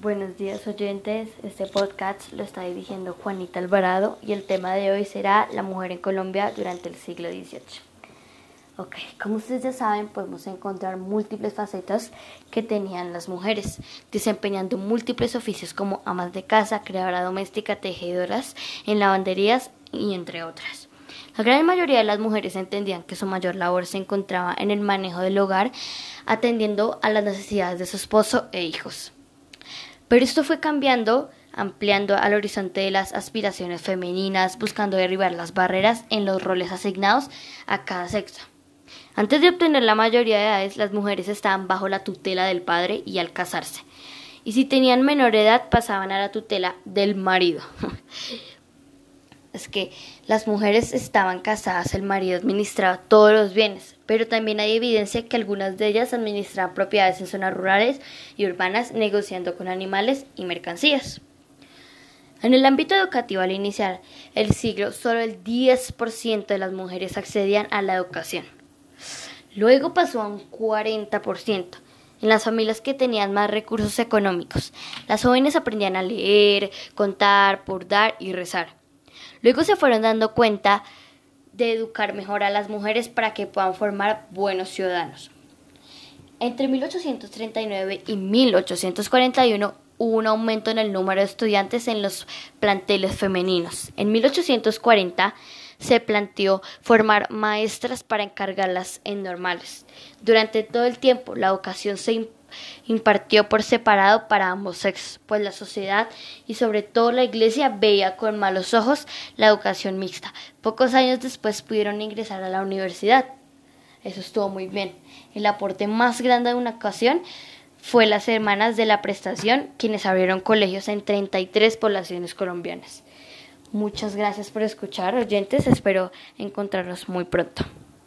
Buenos días oyentes, este podcast lo está dirigiendo Juanita Alvarado y el tema de hoy será la mujer en Colombia durante el siglo XVIII. Ok, como ustedes ya saben, podemos encontrar múltiples facetas que tenían las mujeres, desempeñando múltiples oficios como amas de casa, creadora doméstica, tejedoras, en lavanderías y entre otras. La gran mayoría de las mujeres entendían que su mayor labor se encontraba en el manejo del hogar, atendiendo a las necesidades de su esposo e hijos. Pero esto fue cambiando, ampliando al horizonte de las aspiraciones femeninas, buscando derribar las barreras en los roles asignados a cada sexo. Antes de obtener la mayoría de edades, las mujeres estaban bajo la tutela del padre y al casarse. Y si tenían menor edad, pasaban a la tutela del marido. Es que las mujeres estaban casadas, el marido administraba todos los bienes, pero también hay evidencia que algunas de ellas administraban propiedades en zonas rurales y urbanas, negociando con animales y mercancías. En el ámbito educativo, al iniciar el siglo, solo el 10% de las mujeres accedían a la educación. Luego pasó a un 40%. En las familias que tenían más recursos económicos, las jóvenes aprendían a leer, contar, bordar y rezar. Luego se fueron dando cuenta de educar mejor a las mujeres para que puedan formar buenos ciudadanos. Entre 1839 y 1841 hubo un aumento en el número de estudiantes en los planteles femeninos. En 1840 se planteó formar maestras para encargarlas en normales. Durante todo el tiempo la educación se impartió por separado para ambos sexos, pues la sociedad y sobre todo la iglesia veía con malos ojos la educación mixta. Pocos años después pudieron ingresar a la universidad. Eso estuvo muy bien. El aporte más grande de una ocasión fue las hermanas de la prestación, quienes abrieron colegios en 33 poblaciones colombianas. Muchas gracias por escuchar, oyentes. Espero encontrarnos muy pronto.